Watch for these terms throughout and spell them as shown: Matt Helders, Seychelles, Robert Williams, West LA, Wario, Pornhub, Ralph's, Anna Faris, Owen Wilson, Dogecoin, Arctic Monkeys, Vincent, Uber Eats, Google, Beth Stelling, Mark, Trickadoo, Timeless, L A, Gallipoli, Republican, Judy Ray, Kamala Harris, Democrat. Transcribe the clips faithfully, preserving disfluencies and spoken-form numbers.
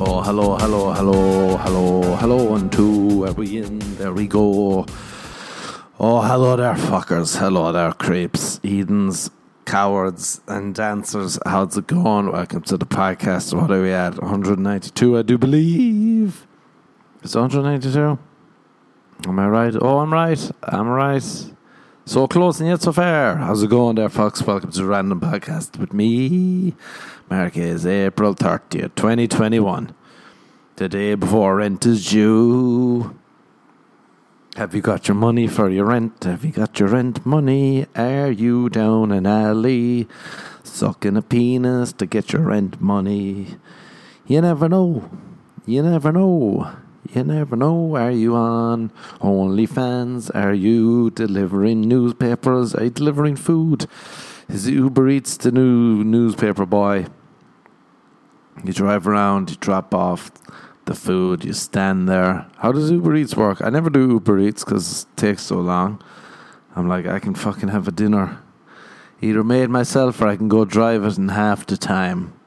Oh, hello, hello, hello, hello, hello, and two, are we in? There we go. Oh, hello there, fuckers. Hello there, creeps, Edens, cowards, and dancers. How's it going? Welcome to the podcast. What are we at? one ninety-two, I do believe. It's one ninety-two? Am I right? Oh, I'm right. I'm right. So close and yet so fair. How's it going there, folks? Welcome to Random Podcast with me. Mark is April thirtieth, twenty twenty-one. The day before rent is due. Have you got your money for your rent? Have you got your rent money? Are you down an alley sucking a penis to get your rent money? You never know. You never know. You never know. Are you on OnlyFans? Are you delivering newspapers? Are you delivering food? Is Uber Eats the new newspaper boy? You drive around, you drop off the food, you stand there. How does Uber Eats work? I never do Uber Eats because it takes so long. I'm like, I can fucking have a dinner either made myself or I can go drive it in half the time.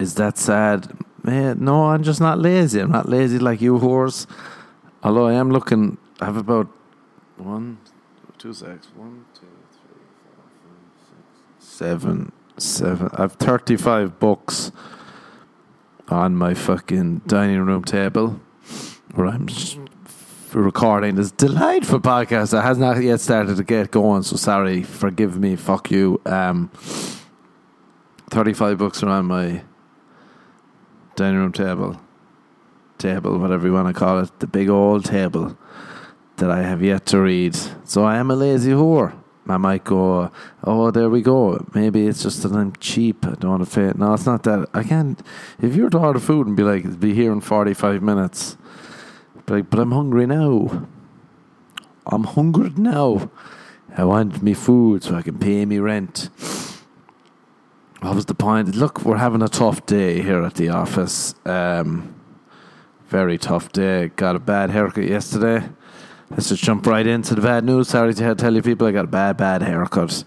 Is that sad? Man, no, I'm just not lazy. I'm not lazy like you whores. Although I am looking, I have about one, two secs, one, two, three, four, five, six, seven, seven. I have thirty-five books on my fucking dining room table where I'm recording this delightful podcast that has not yet started to get going, so sorry, forgive me, fuck you. um, thirty-five books are on my dining room table table, whatever you want to call it, the big old table that I have yet to read. So I am a lazy whore. I might go, oh, there we go. Maybe it's just that I'm cheap. I don't want to pay. No, it's not that. I can't. If you were to order food and be like, it'll be here in forty-five minutes. Be like, but I'm hungry now. I'm hungered now. I want me food so I can pay me rent. What was the point? Look, we're having a tough day here at the office. Um, very tough day. Got a bad haircut yesterday. Let's just jump right into the bad news. Sorry to tell you people, I got a bad, bad haircut.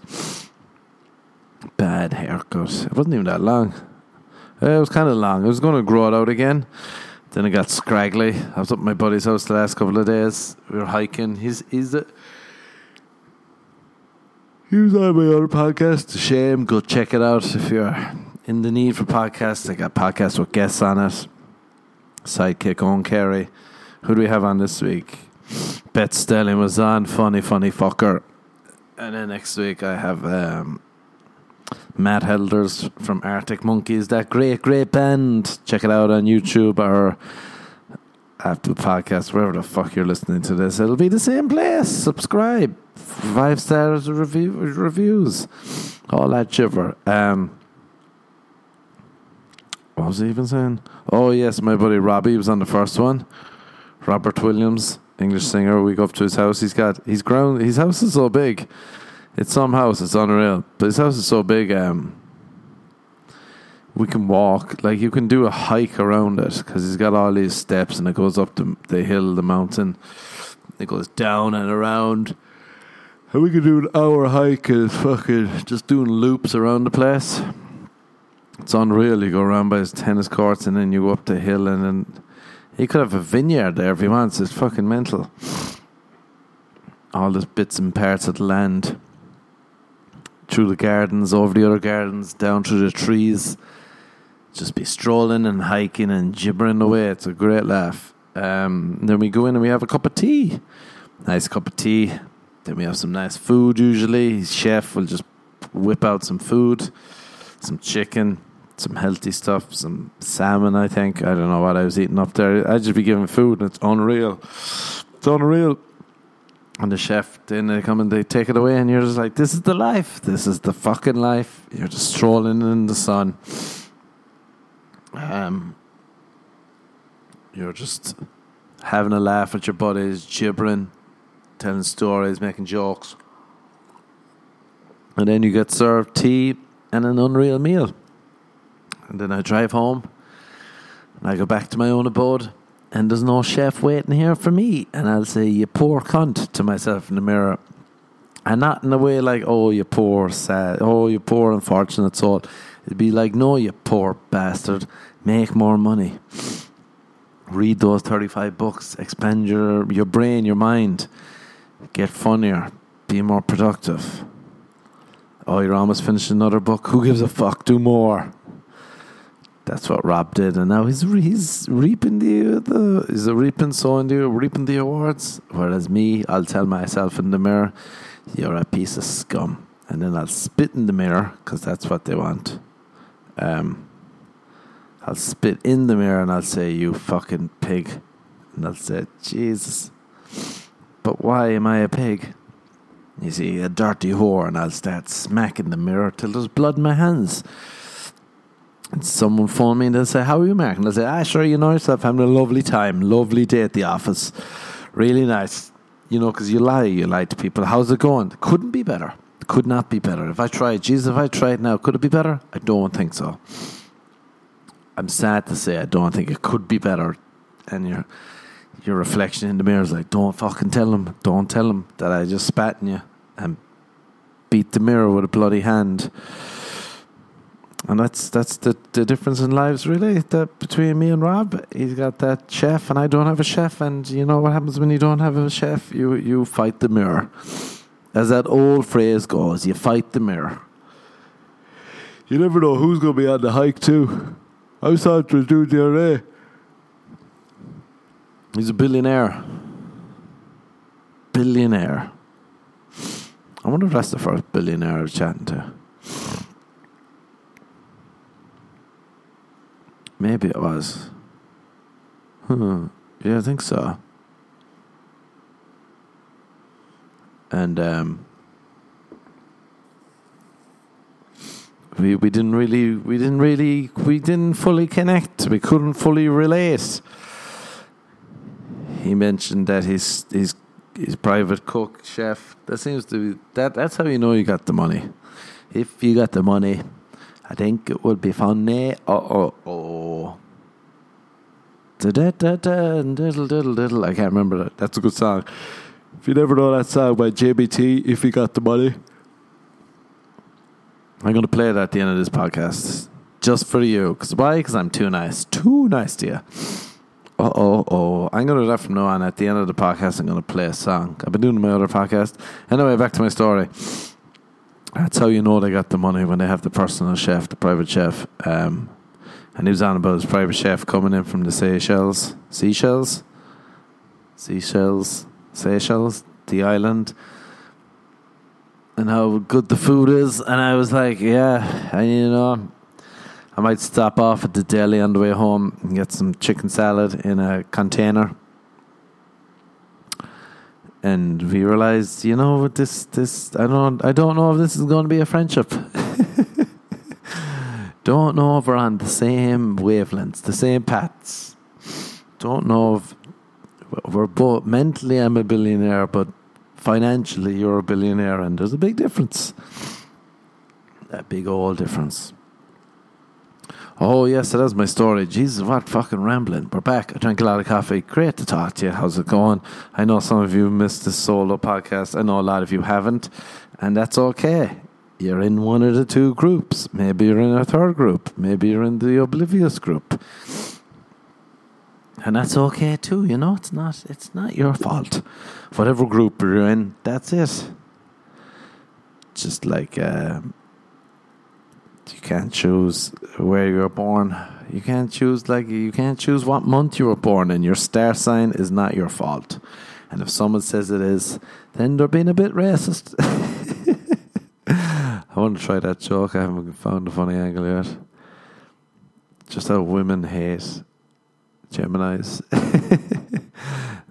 Bad haircut. It wasn't even that long. It was kind of long. It was going to grow it out again. Then it got scraggly. I was up at my buddy's house the last couple of days. We were hiking. He's, he's a, he was on my other podcast. Shame. Go check it out if you're in the need for podcasts. I got podcasts with guests on it. Sidekick Owen Carey. Who do we have on this week? Beth Stelling was on, funny, funny fucker. And then next week I have um, Matt Helders from Arctic Monkeys, that great, great band. Check it out on YouTube or after the podcast, wherever the fuck you're listening to this. It'll be the same place. Subscribe. Five stars review, reviews. All that shiver. Um, what was he even saying? Oh, yes, my buddy Robbie was on the first one. Robert Williams. English singer. We go up to his house. He's got he's ground. His house is so big. It's some house. It's unreal. But his house is so big. Um, we can walk. Like you can do a hike around it because he's got all these steps and it goes up the, the hill, the mountain. It goes down and around. And we could do an hour hike is fucking just doing loops around the place. It's unreal. You go around by his tennis courts and then you go up the hill and then. He could have a vineyard there if he wants. It's fucking mental. All those bits and parts of the land. Through the gardens, over the other gardens, down through the trees. Just be strolling and hiking and gibbering away. It's a great laugh. Um, then we go in and we have a cup of tea. Nice cup of tea. Then we have some nice food usually. His chef will just whip out some food. Some chicken. Some healthy stuff, some salmon, I think. I don't know what I was eating up there. I'd just be giving food, and it's unreal. It's unreal. And the chef, then they come and they take it away, and you're just like, this is the life. This is the fucking life. You're just strolling in the sun. Um, You're just having a laugh at your buddies, gibbering, telling stories, making jokes. And then you get served tea and an unreal meal. And then I drive home and I go back to my own abode and there's no chef waiting here for me. And I'll say, you poor cunt, to myself in the mirror. And not in a way like, oh, you poor sad, oh, you poor unfortunate soul. It'd be like, no, you poor bastard, make more money. Read those thirty-five books, expand your, your brain, your mind. Get funnier, be more productive. Oh, you're almost finished another book. Who gives a fuck? Do more. That's what Rob did, and now he's he's reaping the the he's reaping sowing the reaping the awards. Whereas me, I'll tell myself in the mirror, "You're a piece of scum," and then I'll spit in the mirror because that's what they want. Um, I'll spit in the mirror and I'll say, "You fucking pig," and I'll say, "Jesus, but why am I a pig?" You see, a dirty whore, and I'll start smacking the mirror till there's blood in my hands. And someone phoned me and they'll say, how are you, Mark? And I'll say, ah, sure, you know yourself, having a lovely time, lovely day at the office. Really nice. You know, because you lie, you lie to people. How's it going? Couldn't be better. Could not be better. If I tried, Jesus, if I tried now, could it be better? I don't think so. I'm sad to say I don't think it could be better. And you're... Your reflection in the mirror is like, don't fucking tell him, don't tell him that I just spat in you and beat the mirror with a bloody hand. And that's that's the, the difference in lives, really, that between me and Rob. He's got that chef and I don't have a chef. And you know what happens when you don't have a chef? You, you fight the mirror. As that old phrase goes, you fight the mirror. You never know who's going to be on the hike too. I saw it with Judy Ray. He's a billionaire. Billionaire. I wonder if that's the first billionaire I was chatting to. Maybe it was. Hmm. Yeah, I think so. And um, we we didn't really we didn't really we didn't fully connect. We couldn't fully relate. He mentioned that his his his private cook chef. That seems to be that. That's how you know you got the money. If you got the money, I think it would be funny. Oh oh oh. Da da da da diddle diddle diddle. I can't remember that. That's a good song. If you never know that song by J B T, if you got the money, I'm gonna play it at the end of this podcast just for you. Cause why? Cause I'm too nice. Too nice to you. Uh oh, oh. I'm going to do that from now on. At the end of the podcast, I'm going to play a song. I've been doing my other podcast. Anyway, back to my story. That's how you know they got the money, when they have the personal chef, the private chef. Um, and he was on about his private chef coming in from the Seychelles. Seychelles? Seychelles? Seychelles? The island. And how good the food is. And I was like, yeah, and you know, I might stop off at the deli on the way home and get some chicken salad in a container. And we realized, you know, this, this, I don't, I don't know if this is going to be a friendship. Don't know if we're on the same wavelengths, the same paths. Don't know if we're both mentally, I'm a billionaire, but financially you're a billionaire, and there's a big difference. A big old difference. Oh, yes, so that's my story. Jesus, what fucking rambling. We're back. I drank a lot of coffee. Great to talk to you. How's it going? I know some of you missed this solo podcast. I know a lot of you haven't. And that's okay. You're in one of the two groups. Maybe you're in a third group. Maybe you're in the oblivious group. And that's okay, too. You know, it's not, it's not your fault. Whatever group you're in, that's it. Just like... Uh, You can't choose where you were born. You can't choose like you can't choose what month you were born in. Your star sign is not your fault. And if someone says it is, then they're being a bit racist. I want to try that joke. I haven't found a funny angle yet. Just how women hate Geminis.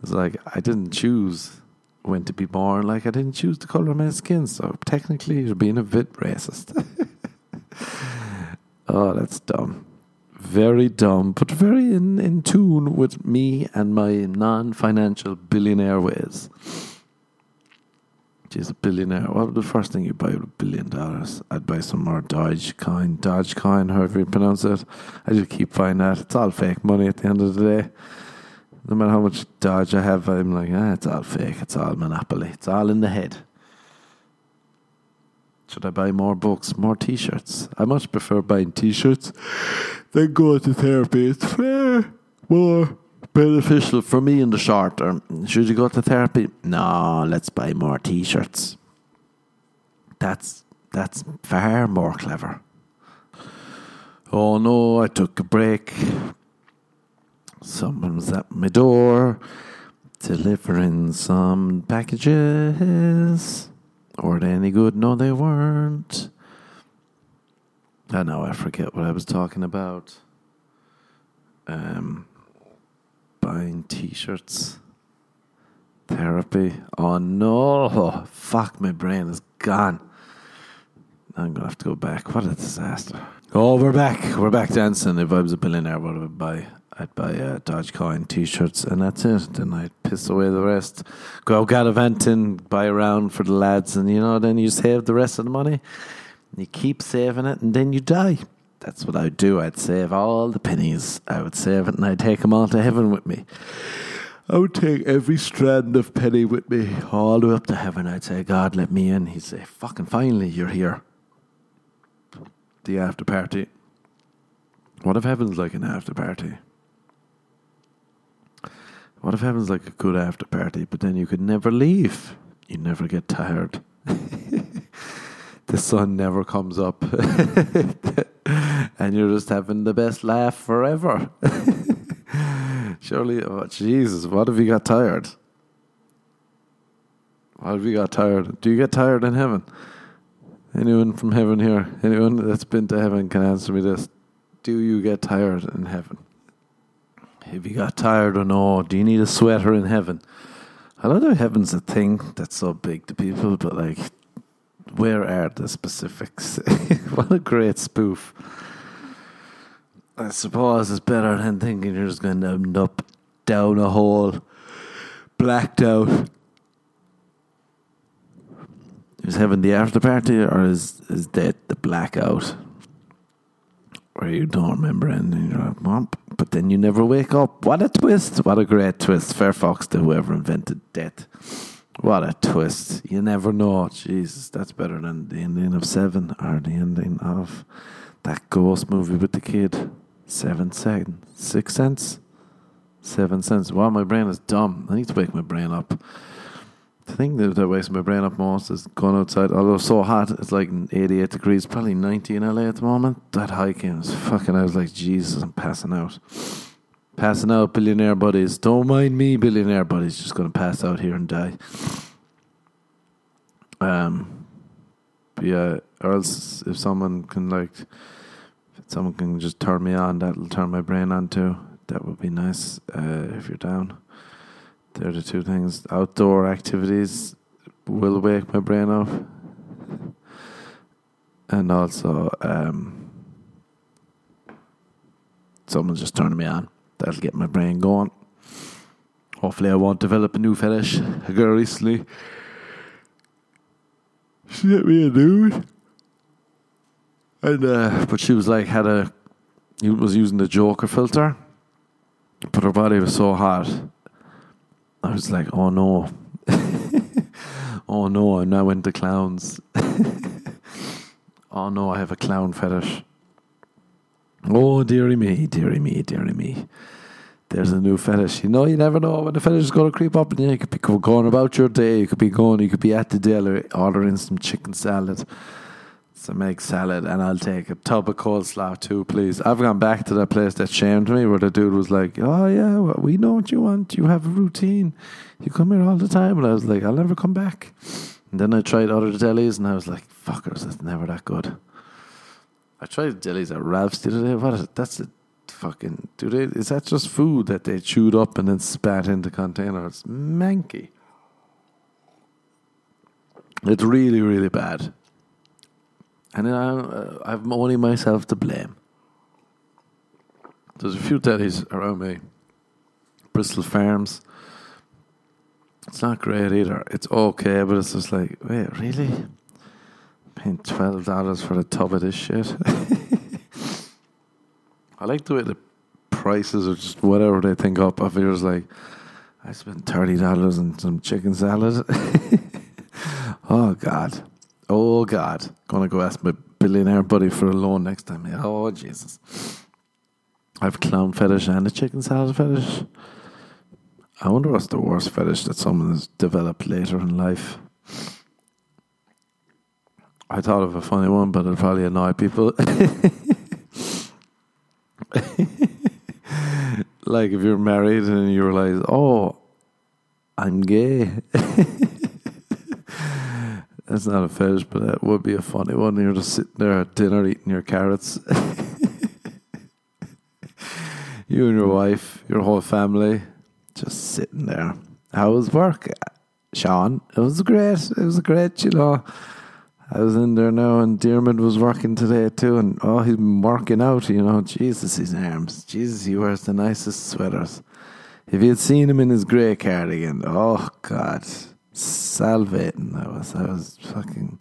It's like, I didn't choose when to be born. Like, I didn't choose the color of my skin. So technically, you're being a bit racist. Oh, that's dumb. Very dumb, but very in, in tune with me and my non-financial billionaire ways. Jeez, a billionaire. What would the first thing you buy with a billion dollars? I'd buy some more Dogecoin. Dogecoin, however you pronounce it. I just keep buying that. It's all fake money at the end of the day. No matter how much dodge I have, I'm like, ah, it's all fake. It's all Monopoly. It's all in the head. Should I buy more books, more t-shirts? I much prefer buying t-shirts than going to therapy. It's fair, more beneficial for me in the short term. Should you go to therapy? No, let's buy more t-shirts. That's that's far more clever. Oh no, I took a break. Someone was at my door delivering some packages. Were they any good? No, they weren't. I know, I forget what I was talking about. Um, buying t-shirts. Therapy. Oh no. Fuck, my brain is gone. I'm going to have to go back. What a disaster. Oh, we're back. We're back dancing. If I was a billionaire, what would I buy? I'd buy uh, Dogecoin t-shirts, and that's it. Then I'd piss away the rest. Go gallivanting, buy around for the lads, and you know, then you save the rest of the money. You keep saving it, and then you die. That's what I'd do. I'd save all the pennies. I would save it, and I'd take them all to heaven with me. I would take every strand of penny with me all the way up to heaven. I'd say, God, let me in. He'd say, fucking finally, you're here. The after party. What if heaven's like an after party? What if heaven's like a good after party, but then you could never leave? You never get tired. The sun never comes up. And you're just having the best laugh forever. Surely, oh, Jesus, what if you got tired? What if you got tired? Do you get tired in heaven? Anyone from heaven here? Anyone that's been to heaven can answer me this. Do you get tired in heaven? Have you got tired or no? Do you need a sweater in heaven? I don't know if heaven's a thing that's so big to people, but like, where are the specifics? What a great spoof. I suppose it's better than thinking you're just going to end up down a hole, blacked out. Is heaven the after party, or is, is that the blackout? Where you don't remember anything, you're like, womp, but then you never wake up. What a twist. What a great twist. Fair fox to whoever invented death. What a twist. You never know. Jesus, that's better than the ending of Seven or the ending of that ghost movie with the kid. Seven seconds. Six cents? Seven cents. Wow, my brain is dumb. I need to wake my brain up. The thing that wakes my brain up most is going outside. Although it's so hot, it's like eighty-eight degrees, probably ninety in L A at the moment. That hiking was fucking, I was like, Jesus, I'm passing out. Passing out, billionaire buddies. Don't mind me, billionaire buddies. Just going to pass out here and die. Um, but yeah, or else if someone can, like, if someone can just turn me on, that'll turn my brain on too. That would be nice uh, if you're down. They're the two things. Outdoor activities will wake my brain up. And also, um, someone's just turning me on. That'll get my brain going. Hopefully I won't develop a new fetish. A girl recently, she hit me a nude. And, uh, but she was like, had a, was using the Joker filter. But her body was so hot. I was like, oh no. Oh no, I'm now into clowns. Oh no, I have a clown fetish. Oh dearie me, dearie me, dearie me. There's a new fetish. You know, you never know when the fetish is going to creep up. And you could be going about your day. You could be going, you could be at the deli ordering some chicken salad, some egg salad, and I'll take a tub of coleslaw too, please. I've gone back to that place that shamed me, where the dude was like, oh yeah, well, we know what you want, you have a routine, you come here all the time. And I was like, I'll never come back. And then I tried other delis, and I was like, fuckers, it's never that good. I tried delis at Ralph's the other day. What is it? That's a fucking, do they, is that just food that they chewed up and then spat into containers? Manky. It's really, really bad. And I'm, I'm only myself to blame. There's a few delis around me. Bristol Farms. It's not great either. It's okay, but it's just like, wait, really? I'm paying twelve dollars for a tub of this shit. I like the way the prices or just whatever they think up. If you're just like, I spent thirty dollars on some chicken salad. Oh, God. Oh, God. Gonna go ask my billionaire buddy for a loan next time. Yeah. Oh, Jesus. I have clown fetish and a chicken salad fetish. I wonder what's the worst fetish that someone has developed later in life. I thought of a funny one, but it'll probably annoy people. Like if you're married and you realize, oh, I'm gay. That's not a fetish, but that would be a funny one. You're just sitting there at dinner eating your carrots. You and your wife, your whole family, just sitting there. How was work, Sean? It was great. It was great, you know. I was in there now, and Dearman was working today too, and oh, he's been working out, you know. Jesus, his arms. Jesus, he wears the nicest sweaters. If you had seen him in his grey cardigan, oh God, salivating. I was, I was fucking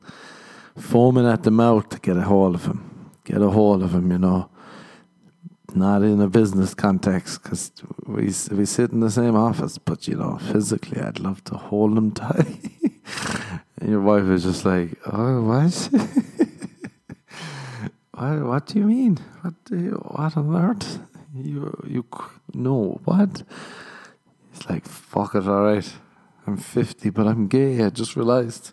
foaming at the mouth to get a hold of him, get a hold of him, you know. Not in a business context, because we we sit in the same office, but you know, physically, I'd love to hold him tight. And your wife is just like, oh, what? what? What do you mean? What do you, what on earth? You, you, no, what? It's like, fuck it, all right. I'm fifty, but I'm gay. I just realized.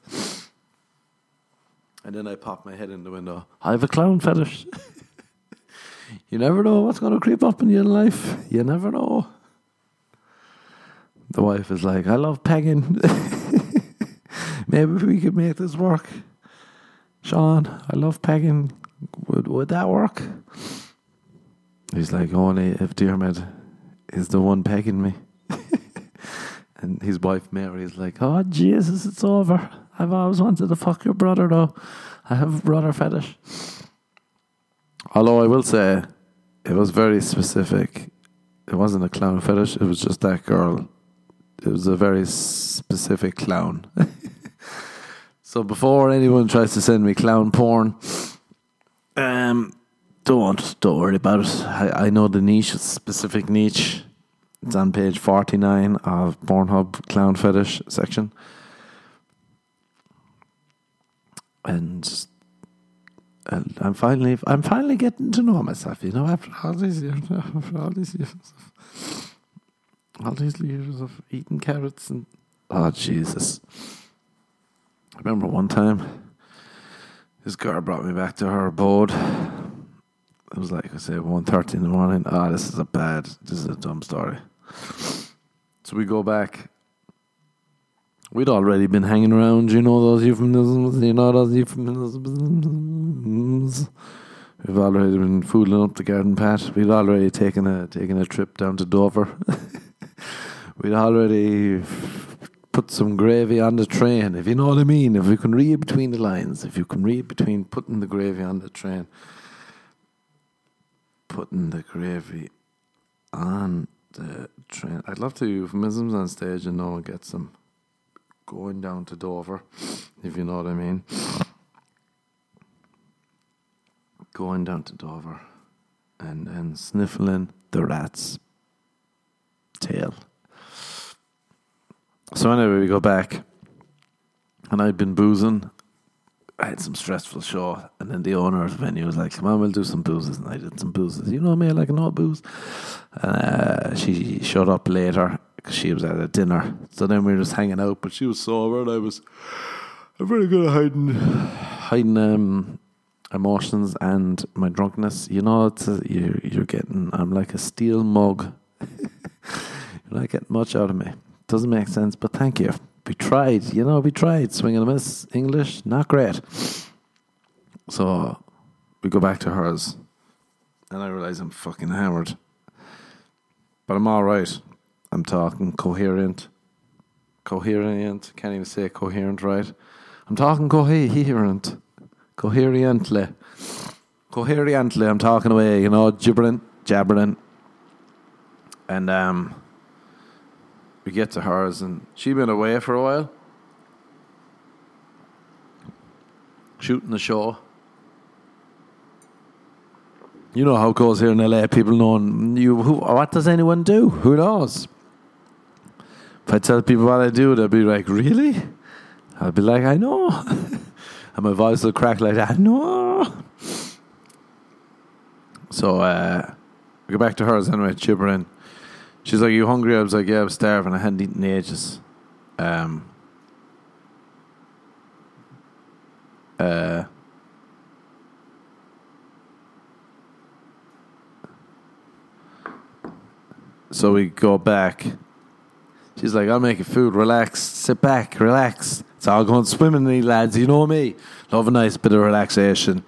And then I pop my head in the window. I have a clown fetish. You never know what's going to creep up in your life. You never know. The wife is like, I love pegging. Maybe we could make this work. Sean, I love pegging. Would would that work? He's like, only if Diarmaid is the one pegging me. And his wife Mary is like, oh Jesus, it's over. I've always wanted to fuck your brother though. I have a brother fetish. Although I will say, it was very specific. It wasn't a clown fetish. It was just that girl. It was a very specific clown. So before anyone tries to send me clown porn, um, don't don't worry about it. I, I know the niche, it's a specific niche. It's on page forty-nine of Pornhub clown fetish section. And And I'm finally, I'm finally getting to know myself, you know, after all these years, after all these years, of, all these years of eating carrots and oh Jesus! I remember one time, this girl brought me back to her abode. It was like I say, one thirty in the morning. Ah, oh, this is a bad, this is a dumb story. So we go back. We'd already been hanging around, you know, those euphemisms, you know, those euphemisms. We've already been fooling up the garden patch. We'd already taken a taken a trip down to Dover. We'd already put some gravy on the train, if you know what I mean. If you can read between the lines, if you can read between putting the gravy on the train, putting the gravy on the train. I'd love to do euphemisms on stage and no one gets them. Going down to Dover, if you know what I mean. Going down to Dover and, and sniffling the rat's tail. So anyway, we go back. And I'd been boozing. I had some stressful show. And then the owner of the venue was like, come on, we'll do some boozes. And I did some boozes. You know me, I like an old booze. And uh, she showed up later. Because she was at a dinner. So then we were just hanging out. But she was sober. And I was I'm very good at hiding Hiding um, emotions and my drunkenness. You know, it's a, you're, you're getting I'm like a steel mug. You're not getting much out of me. Doesn't make sense, but thank you. We tried, you know, we tried. Swing and a miss. English, not great. So we go back to hers. And I realise I'm fucking hammered. But I'm alright. I'm talking coherent, coherent, can't even say coherent right. I'm talking coherent, coherently, coherently, I'm talking away, you know, gibbering, jabbering. And um, we get to hers and she'd been away for a while, shooting the show. You know how it goes here in L A, people knowing you. Who, what does anyone do? Who knows? If I tell people what I do, they'll be like, really? I'll be like, I know. And my voice will crack like that. No. So, uh, I go back to hers anyway, chibbering. She's like, are you hungry? I was like, yeah, I'm starving. I hadn't eaten in ages. Um, uh, so we go back. She's like, I'll make you food. Relax. Sit back. Relax. It's all going swimmingly, lads. You know me. Love a nice bit of relaxation.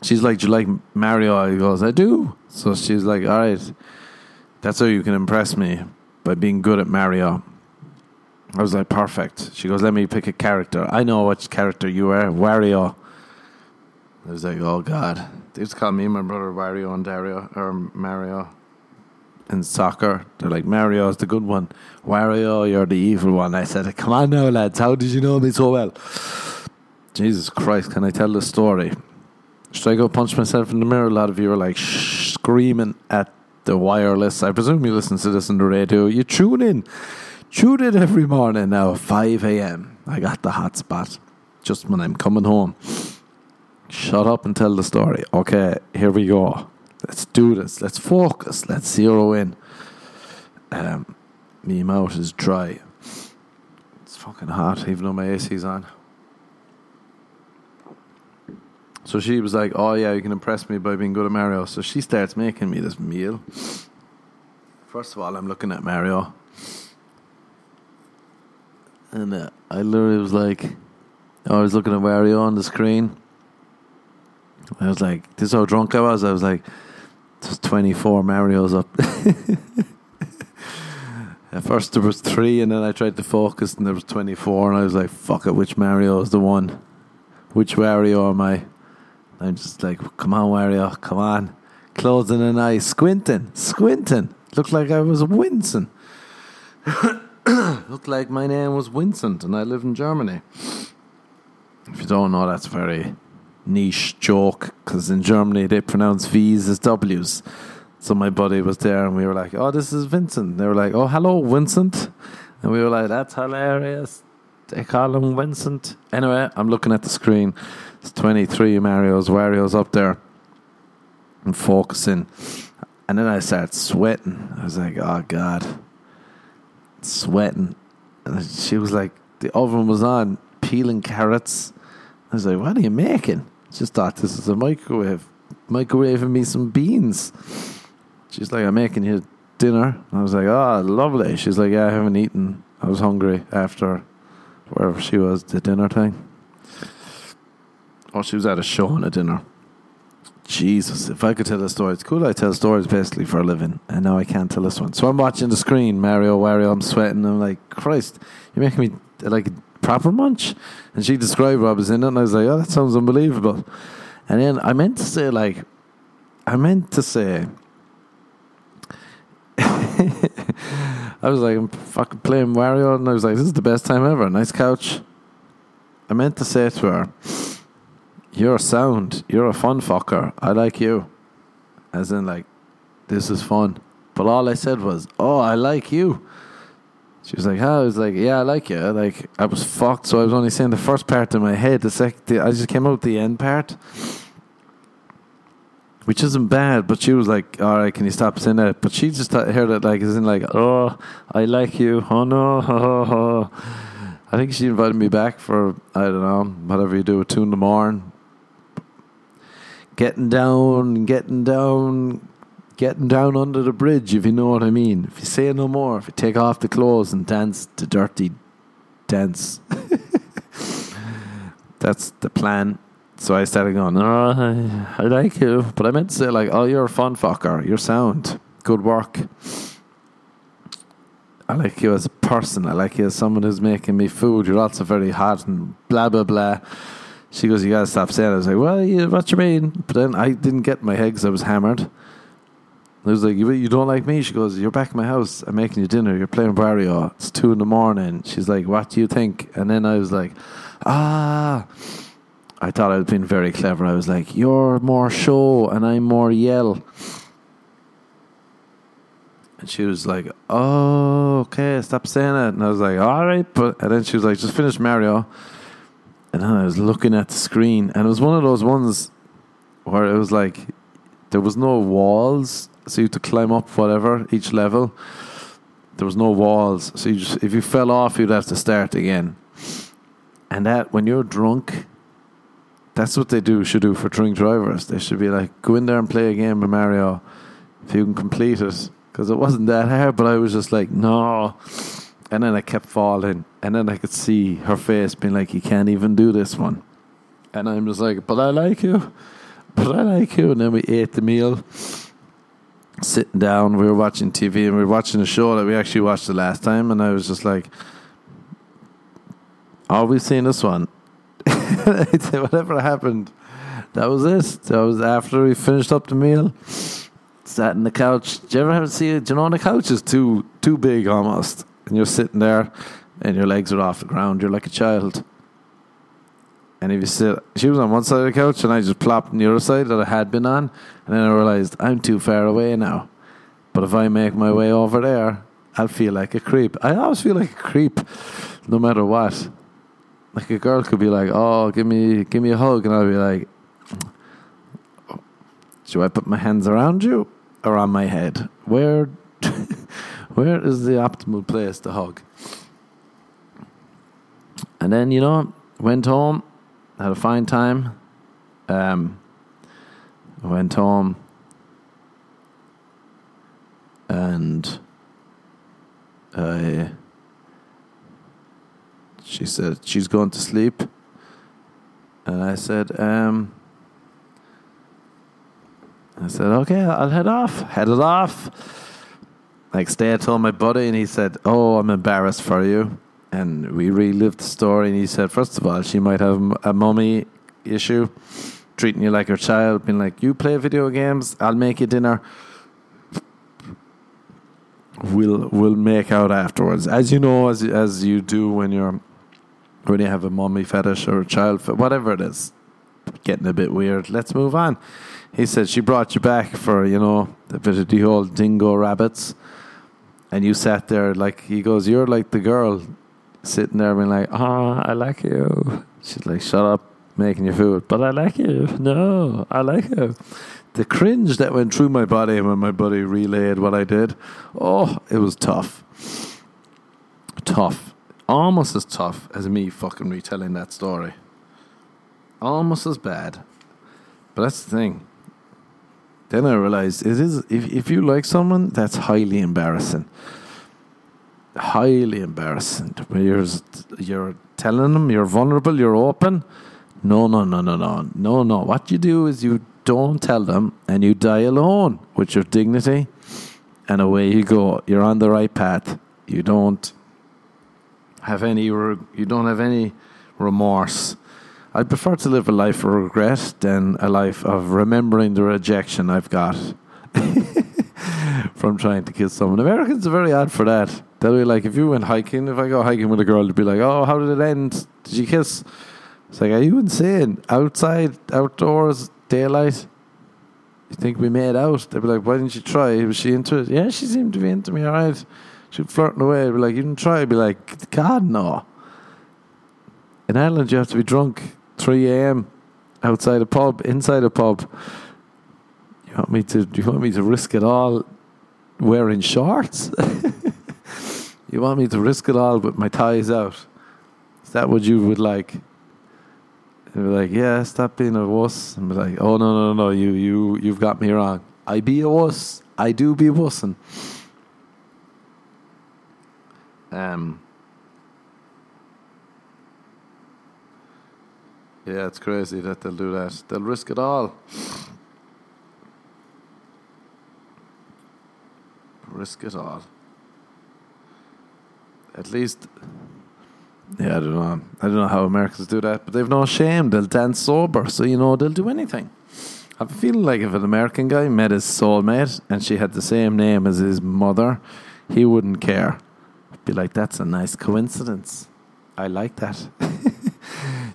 She's like, do you like Mario? He goes, I do. So she's like, all right. That's how you can impress me, by being good at Mario. I was like, perfect. She goes, let me pick a character. I know which character you are. Wario. I was like, oh, God. They used to call me and my brother Wario and Dario, or Mario. In soccer, they're like, Mario's the good one, Wario, you're the evil one. I said, come on now, lads, how did you know me so well? Jesus Christ, can I tell the story? Should I go punch myself in the mirror? A lot of you are like shh, screaming at the wireless. I presume you listen to this on the radio. You tune in tune in every morning now at five a.m. I got the hot spot just when I'm coming home. Shut up and tell the story. Okay, here we go. Let's do this. Let's focus. Let's zero in. Um, my mouth is dry. It's fucking hot, even though my A C's on. So she was like, oh, yeah, you can impress me by being good at Mario. So she starts making me this meal. First of all, I'm looking at Mario. And uh, I literally was like, I was looking at Mario on the screen. I was like, this is how drunk I was. I was like, there's twenty-four Marios up. At first there was three, and then I tried to focus, and there was twenty-four, and I was like, fuck it, which Mario is the one? Which Wario am I? And I'm just like, come on, Wario, come on. Closing an eye, squinting, squinting. Looked like I was wincing. Looked like my name was Vincent, and I live in Germany. If you don't know, that's very niche joke, because in Germany they pronounce V's as W's. So my buddy was there, and we were like, oh, this is Vincent. They were like, oh, hello, Vincent. And we were like, that's hilarious. They call him Vincent. Anyway, I'm looking at the screen. It's twenty-three Mario's, Wario's up there. I'm focusing. And then I started sweating. I was like, oh, God. Sweating. And she was like, the oven was on, peeling carrots. I was like, what are you making? Just thought this was a microwave. Microwaving me some beans. She's like, I'm making you dinner. And I was like, oh, lovely. She's like, yeah, I haven't eaten. I was hungry after wherever she was, the dinner thing. Oh, she was at a show and a dinner. Jesus, if I could tell a story. It's cool I tell stories basically for a living. And now I can't tell this one. So I'm watching the screen, Mario, Wario. I'm sweating. I'm like, Christ, you're making me like proper munch. And she described what was in it, and I was like, oh, that sounds unbelievable. And then I meant to say like I meant to say I was like, I'm fucking playing Wario, and I was like, this is the best time ever, nice couch. I meant to say to her, you're sound, you're a fun fucker, I like you, as in like, this is fun. But all I said was, oh, I like you. She was like, oh, I was like, yeah, I like you. Like, I was fucked, so I was only saying the first part in my head. The second, I just came out the end part, which isn't bad. But she was like, all right, can you stop saying that? But she just heard it like, as in like, oh, I like you. Oh no, oh, oh. I think she invited me back for, I don't know, whatever you do at two in the morning, getting down, getting down. Getting down under the bridge, if you know what I mean. If you say no more, if you take off the clothes and dance the dirty dance. That's the plan. So I started going, oh, I, I like you. But I meant to say like, oh, you're a fun fucker. You're sound. Good work. I like you as a person. I like you as someone who's making me food. You're also very hot and blah, blah, blah. She goes, you got to stop saying it. I was like, well, you, what you mean? But then I didn't get my eggs. I was hammered. I was like, you don't like me? She goes, you're back at my house. I'm making you dinner. You're playing Wario. It's two in the morning. She's like, what do you think? And then I was like, ah, I thought I'd been very clever. I was like, you're more show and I'm more yell. And she was like, oh, okay, stop saying it. And I was like, all right. But and then she was like, just finish Mario. And then I was looking at the screen. And it was one of those ones where it was like, there was no walls. So you had to climb up whatever, each level. There was no walls. So you just, if you fell off, you'd have to start again. And that, when you're drunk, that's what they do. should do for drink drivers. They should be like, go in there and play a game with Mario. If you can complete it. Because it wasn't that hard, but I was just like, no. And then I kept falling. And then I could see her face being like, you can't even do this one. And I'm just like, but I like you. But I like you. And then we ate the meal. Sitting down, we were watching T V, and we were watching a show that we actually watched the last time, and I was just like, oh, we've seen this one. I'd say whatever happened, that was it. That was after we finished up the meal, sat on the couch. Do you ever have to see it? Do you know, on the couch is too too big almost, and you're sitting there and your legs are off the ground, you're like a child. And if you sit, she was on one side of the couch and I just plopped on the other side that I had been on. And then I realized I'm too far away now. But if I make my way over there, I'll feel like a creep. I always feel like a creep, no matter what. Like a girl could be like, oh, give me give me a hug. And I'll be like, do I put my hands around you or on my head? Where, where is the optimal place to hug? And then, you know, went home. Had a fine time. Um, I went home and I, she said she's going to sleep, and I said, um, I said, okay, I'll head off. Headed off. Next day I told my buddy, and he said, oh, I'm embarrassed for you. And we relived the story, and he said, first of all, she might have a mommy issue, treating you like her child, being like, you play video games, I'll make you dinner. We'll we'll make out afterwards. As you know, as as you do when you're when you have a mommy fetish or a child fetish, whatever it is, getting a bit weird. Let's move on. He said she brought you back for, you know, a bit of the old dingo rabbits, and you sat there like, he goes, you're like the girl sitting there being like, oh, I like you. She's like, shut up, making your food. But I like you. No, I like you. The cringe that went through my body when my buddy relayed what I did, oh, it was tough. Tough. Almost as tough as me fucking retelling that story. Almost as bad. But that's the thing. Then I realized, it is, if, if you like someone, that's highly embarrassing. Highly embarrassing. You're, you're telling them you're vulnerable, you're open. No, no, no, no, no, no, no. What you do is you don't tell them, and you die alone with your dignity, and away you go. You're on the right path. You don't have any. You don't have any remorse. I prefer to live a life of regret than a life of remembering the rejection I've got from trying to kiss someone. Americans are very odd for that. They'll be like, if you went hiking, if I go hiking with a girl, they'd be like, oh, how did it end? Did you kiss? It's like, are you insane? Outside, outdoors, daylight? You think we made out? They'd be like, why didn't you try? Was she into it? Yeah, she seemed to be into me, all right. She'd flirting away. I'd be like, you didn't try? I'd be like, God, no. In Ireland, you have to be drunk three a.m. outside a pub, inside a pub. You want me to, you want me to risk it all wearing shorts? You want me to risk it all with my thighs out? Is that what you would like? And be like, yeah, stop being a wuss. And be like, oh, no, no, no, you, you, you've got me wrong. I be a wuss. I do be wussin'. Um. Yeah, it's crazy that they'll do that. They'll risk it all. Risk it all. At least, yeah, I don't know. I don't know how Americans do that, but they've no shame. They'll dance sober, so you know they'll do anything. I feel like if an American guy met his soulmate and she had the same name as his mother, he wouldn't care. I'd be like, that's a nice coincidence. I like that.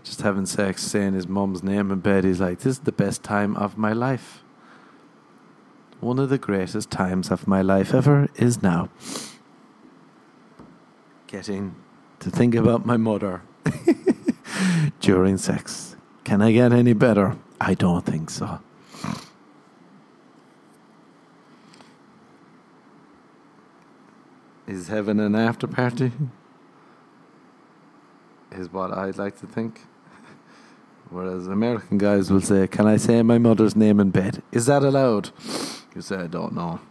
just having sex, saying his mom's name in bed. He's like, this is the best time of my life. One of the greatest times of my life ever is now. Getting to think about my mother during sex. Can I get any better? I don't think so. He's having an after party, is what I'd like to think. Whereas American guys will say, can I say my mother's name in bed? Is that allowed? You say, I don't know.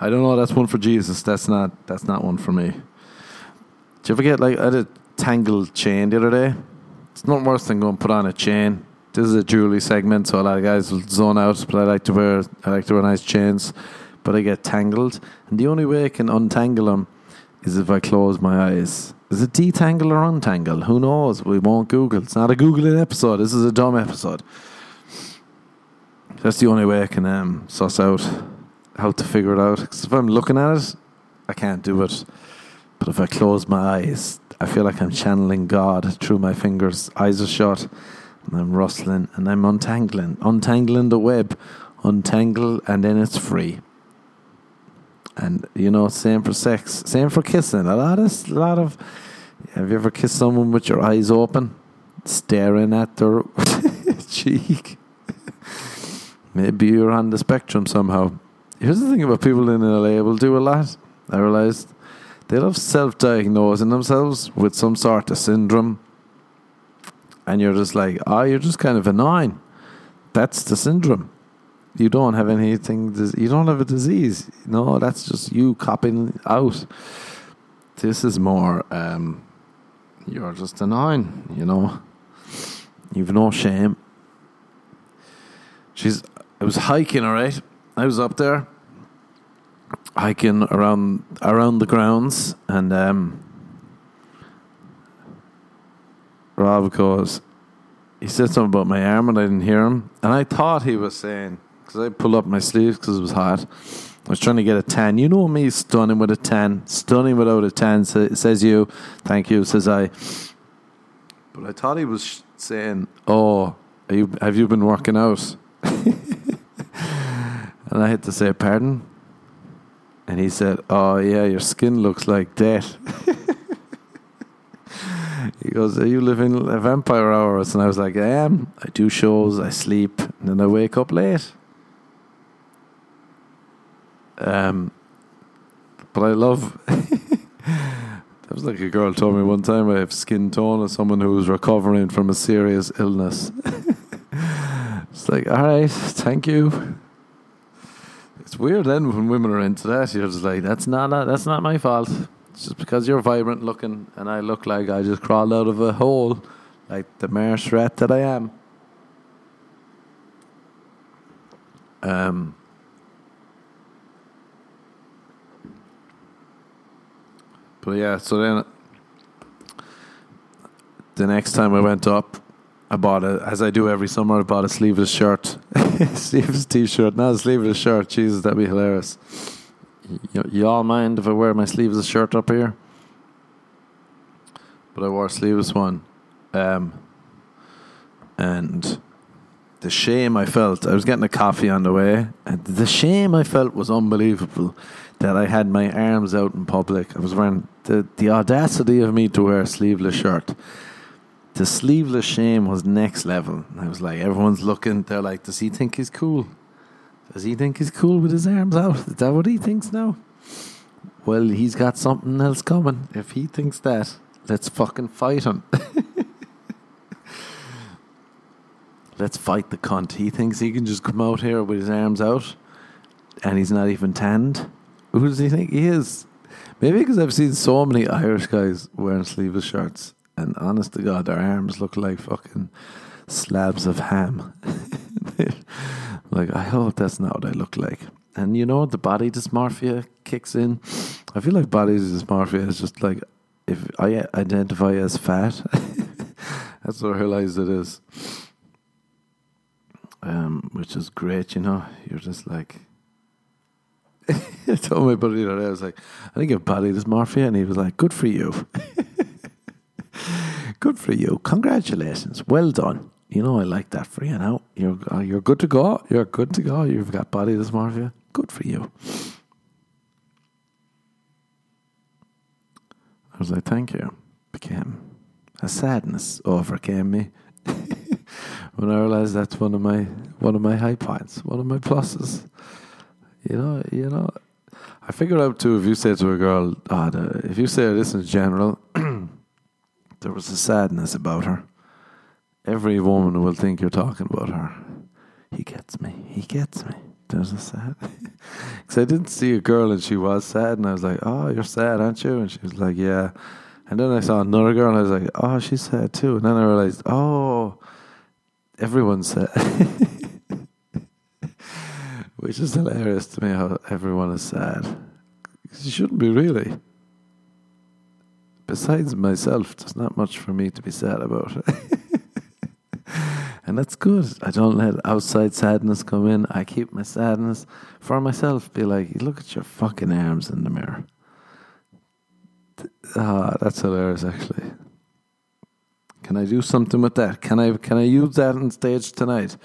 I don't know, that's one for Jesus. That's not that's not one for me. Do you ever get, like, I had a tangled chain the other day. It's not worse than going put on a chain. This is a jewelry segment, so a lot of guys will zone out, but I like to wear I like to wear nice chains. But I get tangled, and the only way I can untangle them is if I close my eyes. Is it detangle or untangle? Who knows? We won't Google. It's not a Googling episode. This is a dumb episode. That's the only way I can um, suss out how to figure it out. Because if I'm looking at it, I can't do it. But if I close my eyes, I feel like I'm channeling God through my fingers. Eyes are shut, and I'm rustling, and I'm untangling. Untangling the web. Untangle, and then it's free. And, you know, same for sex, same for kissing. A lot of, a lot of, have you ever kissed someone with your eyes open, staring at their cheek? Maybe you're on the spectrum somehow. Here's the thing about people in L A will do a lot. I realized they love self-diagnosing themselves with some sort of syndrome. And you're just like, oh, you're just kind of annoying. That's the syndrome. You don't have anything, you don't have a disease. No, that's just you copping out. This is more, um, you're just annoying, you know. You've no shame. She's, I was hiking, all right? I was up there, hiking around around the grounds, and um, Rob goes, he said something about my arm, and I didn't hear him. And I thought he was saying, because I pulled up my sleeves because it was hot. I was trying to get a tan. You know me, stunning with a tan. Stunning without a tan, say, says you. Thank you, says I. But I thought he was sh- saying, oh, are you, have you been working out? And I had to say, pardon? And he said, oh, yeah, your skin looks like death. He goes, are you living a vampire hours? And I was like, I am. I do shows, I sleep, and then I wake up late. Um, but I love that was like a girl told me one time I have skin tone as someone who's recovering from a serious illness. It's like, alright, thank you. It's weird then when women are into that, you're just like, that's not a, that's not my fault. It's just because you're vibrant looking and I look like I just crawled out of a hole like the marsh rat that I am. Um But yeah, so then the next time I went up, I bought a, as I do every summer, I bought a sleeveless shirt, sleeveless t-shirt, not a sleeveless shirt. Jesus, that'd be hilarious. Y- y'all mind if I wear my sleeveless shirt up here? But I wore a sleeveless one, um, and the shame I felt. I was getting a coffee on the way, and the shame I felt was unbelievable. That I had my arms out in public. I was wearing the, the audacity of me to wear a sleeveless shirt. The sleeveless shame was next level. And I was like, everyone's looking. They're like, does he think he's cool? Does he think he's cool with his arms out? Is that what he thinks now? Well, he's got something else coming. If he thinks that, let's fucking fight him. Let's fight the cunt. He thinks he can just come out here with his arms out and he's not even tanned. Who does he think he is? Maybe because I've seen so many Irish guys wearing sleeveless shirts, and honest to God, their arms look like fucking slabs of ham. Like, I hope that's not what I look like. And you know, the body dysmorphia kicks in. I feel like body dysmorphia is just like, if I identify as fat, that's what I realize it is. Um, which is great, you know. You're just like... I told my buddy the other day, I was like, I think I have body dysmorphia, and he was like, good for you. Good for you. Congratulations. Well done. You know, I like that for you now. You're, uh, you're good to go. You're good to go. You've got body dysmorphia. Good for you. I was like, thank you. Became a sadness overcame me when I realized that's one of my one of my high points, one of my pluses. You know, you know. I figured out too. If you say to a girl, oh, the, if you say this in general, there was a sadness about her. Every woman will think you're talking about her. He gets me. He gets me. There's a sad. Because I didn't see a girl and she was sad, and I was like, "Oh, you're sad, aren't you?" And she was like, "Yeah." And then I saw another girl, and I was like, "Oh, she's sad too." And then I realized, "Oh, everyone's sad," which is hilarious to me. How everyone is sad. You shouldn't be really. Besides myself, there's not much for me to be sad about. And that's good. I don't let outside sadness come in. I keep my sadness for myself. Be like, look at your fucking arms in the mirror. Ah, that's hilarious, actually. Can I do something with that? Can I can I use that on stage tonight?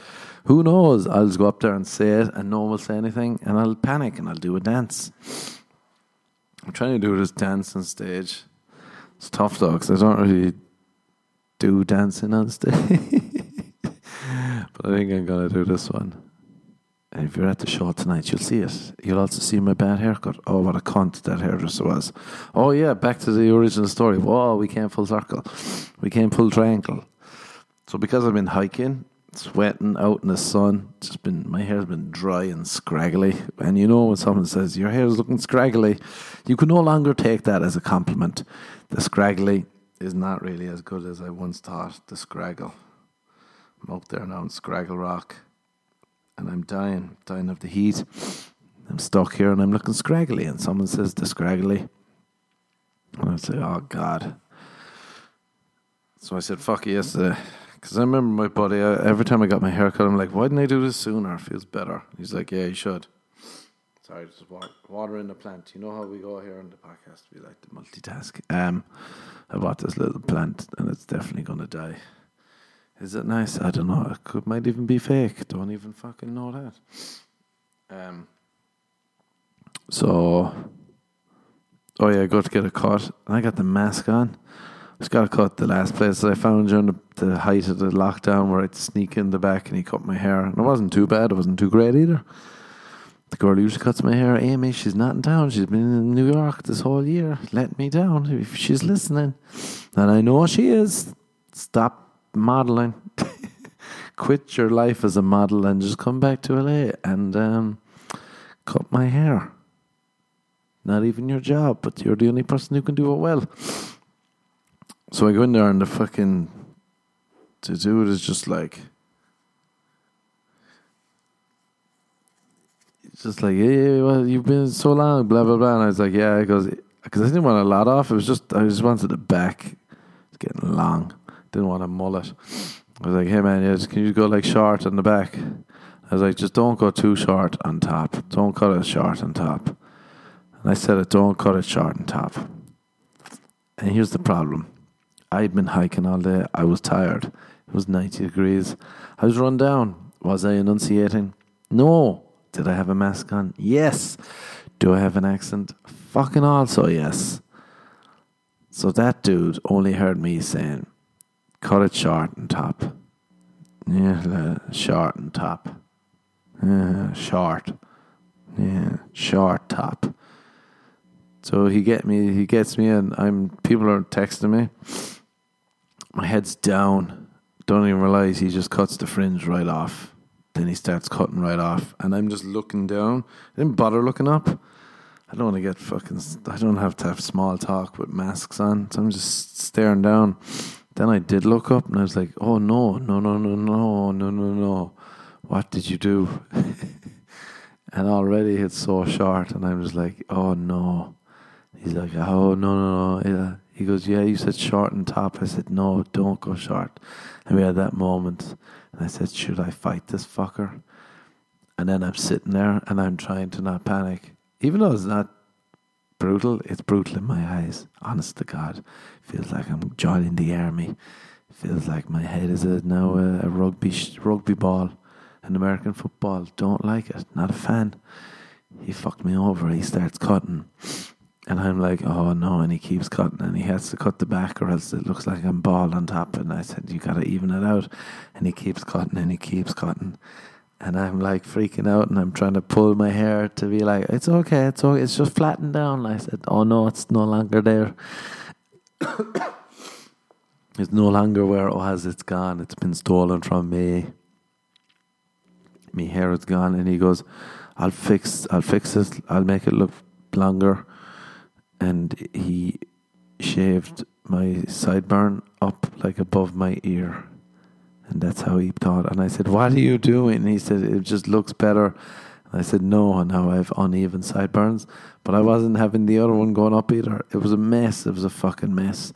Who knows? I'll just go up there and say it, and no one will say anything, and I'll panic, and I'll do a dance. I'm trying to do this dance on stage. It's tough, though, because I don't really do dancing on stage. But I think I'm going to do this one. And if you're at the show tonight, you'll see it. You'll also see my bad haircut. Oh, what a cunt that hairdresser was. Oh, yeah, back to the original story. Whoa, we came full circle. We came full triangle. So because I've been hiking, sweating, out in the sun, just been my hair's been dry and scraggly. And you know when someone says, your hair's looking scraggly, you can no longer take that as a compliment. The scraggly is not really as good as I once thought. The scraggle. I'm out there now in Scraggle Rock. And I'm dying, dying of the heat. I'm stuck here and I'm looking scraggly. And someone says the scraggly. And I say, oh, God. So I said, fuck it yesterday. Because I remember my buddy, I, every time I got my haircut, I'm like, why didn't I do this sooner? It feels better. He's like, yeah, you should. Sorry, just water, water in the plant. You know how we go here on the podcast. We like to multitask. Um, I bought this little plant and it's definitely going to die. Is it nice? I don't know. It could, might even be fake. Don't even fucking know that. Um. So, oh yeah, I got to get a cut. And I got the mask on. I just got a cut the last place that I found during the, the height of the lockdown where I'd sneak in the back and he cut my hair. And it wasn't too bad. It wasn't too great either. The girl who usually cuts my hair, Amy, she's not in town. She's been in New York this whole year. Let me down if she's listening. And I know she is. Stop. Modeling. Quit your life as a model and just come back to L A and um, cut my hair. Not even your job, but you're the only person who can do it well. So I go in there and the fucking to do it is just like it's just like, hey, well, you've been so long, blah blah blah. And I was like, yeah, because I didn't want a lot off. It was just I just wanted the back. It's getting long. Didn't want a mullet. I was like, hey man, yeah, can you go like short on the back? I was like, just don't go too short on top. Don't cut it short on top. And I said it, don't cut it short on top. And here's the problem. I'd been hiking all day. I was tired. It was ninety degrees. I was run down. Was I enunciating? No. Did I have a mask on? Yes. Do I have an accent? Fucking also yes. So that dude only heard me saying, cut it short and top. Yeah, short and top. Yeah, short. Yeah, short top. So he get me. He gets me, and I'm. People are texting me. My head's down. Don't even realize he just cuts the fringe right off. Then he starts cutting right off, and I'm just looking down. I didn't bother looking up. I don't want to get fucking. I don't have to have small talk with masks on. So I'm just staring down. Then I did look up and I was like, oh no, no, no, no, no, no, no, no. What did you do? And already it's so short and I'm just like, oh no. He's like, oh no, no, no. He goes, yeah, you said short and top. I said, no, don't go short. And we had that moment. And I said, should I fight this fucker? And then I'm sitting there and I'm trying to not panic. Even though it's not brutal. It's brutal in my eyes. Honest to God. Feels like I'm joining the army. Feels like my head is a, now a, a rugby sh- rugby ball. An American football. Don't like it. Not a fan. He fucked me over. He starts cutting. And I'm like, oh no. And he keeps cutting. And he has to cut the back or else it looks like I'm bald on top. And I said, you got to even it out. And he keeps cutting and he keeps cutting. And I'm like freaking out and I'm trying to pull my hair to be like, it's okay, it's okay, it's just flattened down. And I said, oh no, it's no longer there. It's no longer where it was, it's gone. It's been stolen from me. My hair is gone. And he goes, I'll fix, I'll fix it, I'll make it look longer. And he shaved my sideburn up like above my ear. And that's how he thought. And I said, what are you doing? And he said, it just looks better. And I said, no, and now I have uneven sideburns. But I wasn't having the other one going up either. It was a mess. It was a fucking mess.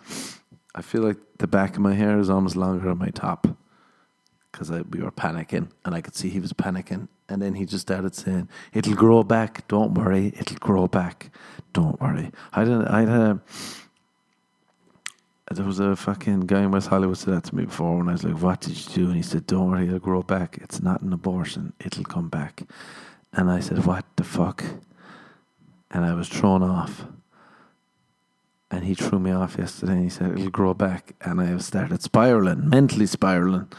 I feel like the back of my hair is almost longer than my top. Because we were panicking. And I could see he was panicking. And then he just started saying, it'll grow back. Don't worry. It'll grow back. Don't worry. I didn't... I had a... There was a fucking guy in West Hollywood said that to me before when I was like, what did you do? And he said, don't worry, it'll grow back. It's not an abortion. It'll come back. And I said, what the fuck? And I was thrown off. And he threw me off yesterday and he said, it'll grow back. And I started spiraling, mentally spiraling.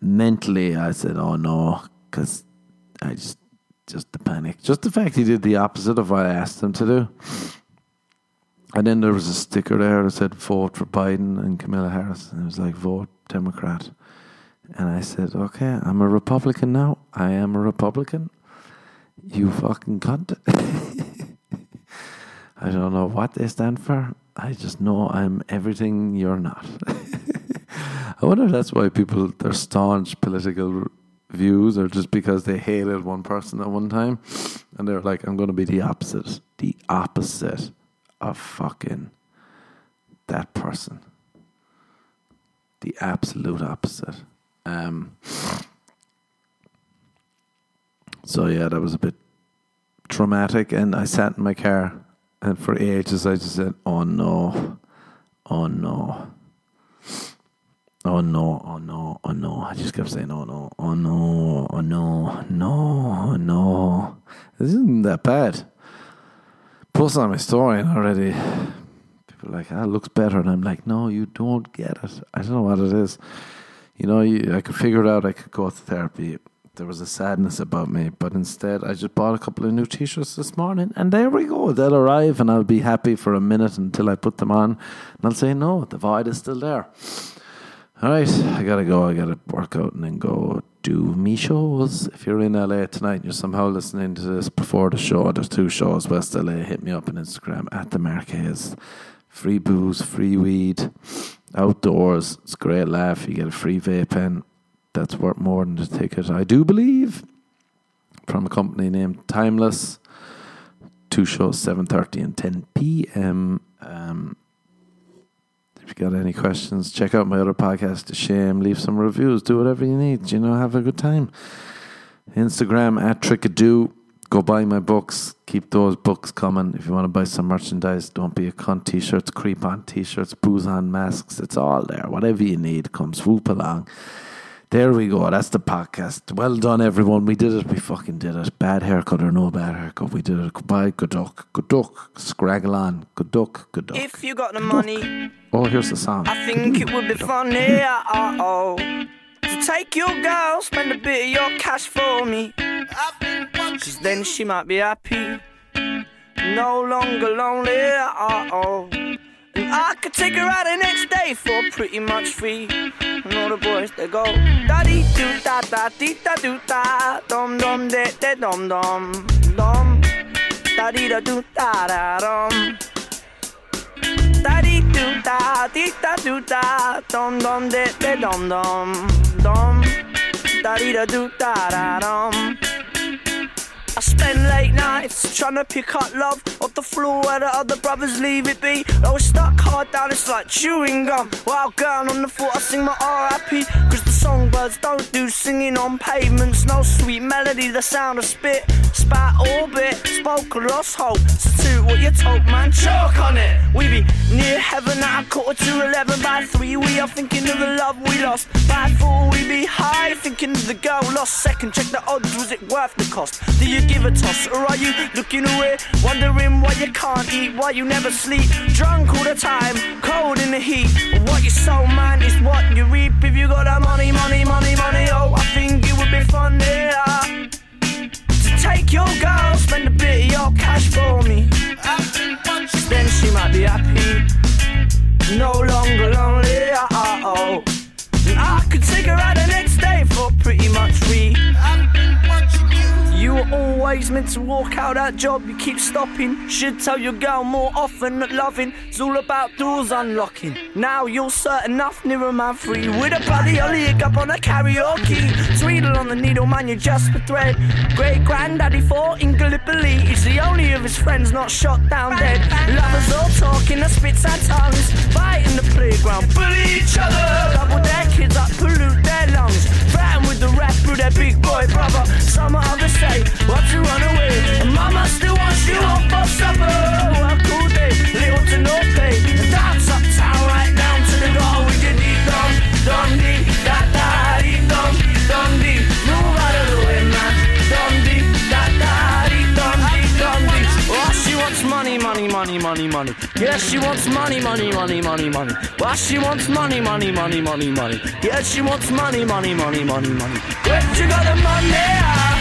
Mentally, I said, oh no, because I just, just the panic. Just the fact he did the opposite of what I asked him to do. And then there was a sticker there that said, vote for Biden and Kamala Harris. And it was like, vote Democrat. And I said, okay, I'm a Republican now. I am a Republican. You fucking cunt. I don't know what they stand for. I just know I'm everything you're not. I wonder if that's why people, their staunch political views are just because they hated one person at one time. And they're like, I'm going to be the opposite. The opposite. Of fucking that person, the absolute opposite. Um, so yeah, that was a bit traumatic, and I sat in my car, and for ages I just said, "Oh no, oh no, oh no, oh no, oh no." I just kept saying, "Oh no, oh no, oh no, no, oh no." This isn't that bad. Plus, I'm a historian already. People are like, ah, it looks better. And I'm like, no, you don't get it. I don't know what it is. You know, you, I could figure it out. I could go to therapy. There was a sadness about me. But instead, I just bought a couple of new t-shirts this morning. And there we go. They'll arrive and I'll be happy for a minute until I put them on. And I'll say, no, the void is still there. All right, I got to go. I got to work out and then go do me shows. If you're in L A tonight and you're somehow listening to this before the show, there's two shows, West L A. Hit me up on Instagram, at the Marquez. Free booze, free weed, outdoors. It's a great laugh. You get a free vape pen. That's worth more than the ticket, I do believe. From a company named Timeless. Two shows, seven thirty and ten p.m. Um... If you got any questions, check out my other podcast, The Shame. Leave some reviews. Do whatever you need. You know, have a good time. Instagram, at Trickadoo. Go buy my books. Keep those books coming. If you want to buy some merchandise, don't be a cunt. T-shirts, creep on t-shirts, booze on masks. It's all there. Whatever you need, come swoop along. There we go. That's the podcast. Well done, everyone. We did it. We fucking did it. Bad haircut or no bad haircut. We did it. Goodbye. Good luck. Good luck. Scraggle on. Good luck. Good luck. If you got the money. Oh, here's the song. I think it would be funny. Uh-oh. To take your girl, spend a bit of your cash for me. Cause then she might be happy. No longer lonely. Uh-oh. I could take her out the next day for pretty much free. And all the boys, they go daddy do da da dee da do da dum dum de de dum dum dum daddy da do da da dum daddy do da dee da do da dum dum de de dum dum dum daddy da do da da dum. I spend late nights trying to pick up love off the floor where the other brothers leave it be. I was stuck hard down, it's like chewing gum. Wild girl on the floor, I sing my R I P. Cause the songbirds don't do singing on pavements. No sweet melody, the sound of spit. Spat orbit, spoke or lost hope. Substitute what you told, man, choke on it. We be near heaven at a quarter to eleven. By three we are thinking of the love we lost. By four we be high thinking of the girl lost. Second check the odds, was it worth the cost? Do you give a toss or are you looking away? Wondering why you can't eat, why you never sleep. Drunk all the time, cold in the heat. What you sow, man, is what you reap. If you got that money, money, money, money, oh, I think it would be fun, yeah. To take your girl, spend a bit of your cash for me. Then she might be happy, no longer lonely, uh-oh. And I could take her out the next day for pretty much free. You were always meant to walk out that job, you keep stopping. Should tell your girl more often that loving is all about doors unlocking. Now you're certain enough near a man free. With a bloody olig up on a karaoke. Tweedle on the needle, man, you're just for thread. Great granddaddy fought in Gallipoli. He's the only of his friends not shot down dead. Lovers all talking, the spits and tongues. Fight in the playground, bully each other. Double their kids up, pollute their lungs. Threaten with the rap through their big boy brother. Some other say, what you run away? And mama still wants you off for supper. Work all day, little to no pay. And that's uptown right down to the door with your dee-dum, dum-dee, da-da-dee-dum, dum-dee. Move out of the way, man. Dum-dee, da-da-dee-dum-dee, dum-dee. Oh, she wants money, money, money, money, money. Yeah, she wants money, money, money, money, money. Well, she wants money, money, money, money, money. Yeah, she wants money, money, money, money, money. Where you got the money?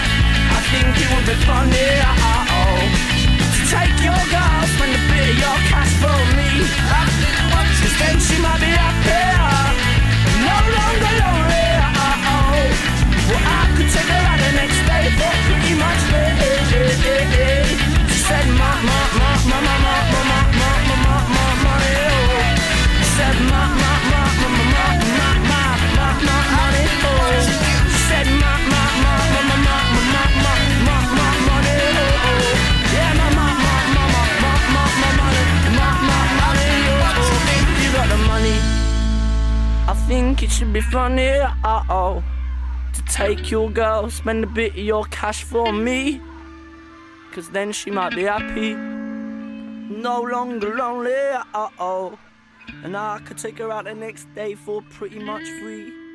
Think it would be funny, uh-oh. To take your girl, spend a bit of your cash for me. Cause then she might be happier, no longer lonely, uh-oh. Well, I could take her out the next day for pretty much me. She said, ma, ma, ma, ma, ma, ma, ma, ma, ma, ma, ma, ma, money, oh. She said, ma, ma, ma, ma, ma, ma, ma, ma, ma, ma, money, oh. She said, ma, ma, ma, ma, ma, ma, ma, ma, ma. I think it should be funny, uh-oh. To take your girl, spend a bit of your cash for me. Cause then she might be happy, no longer lonely, uh-oh. And I could take her out the next day for pretty much free.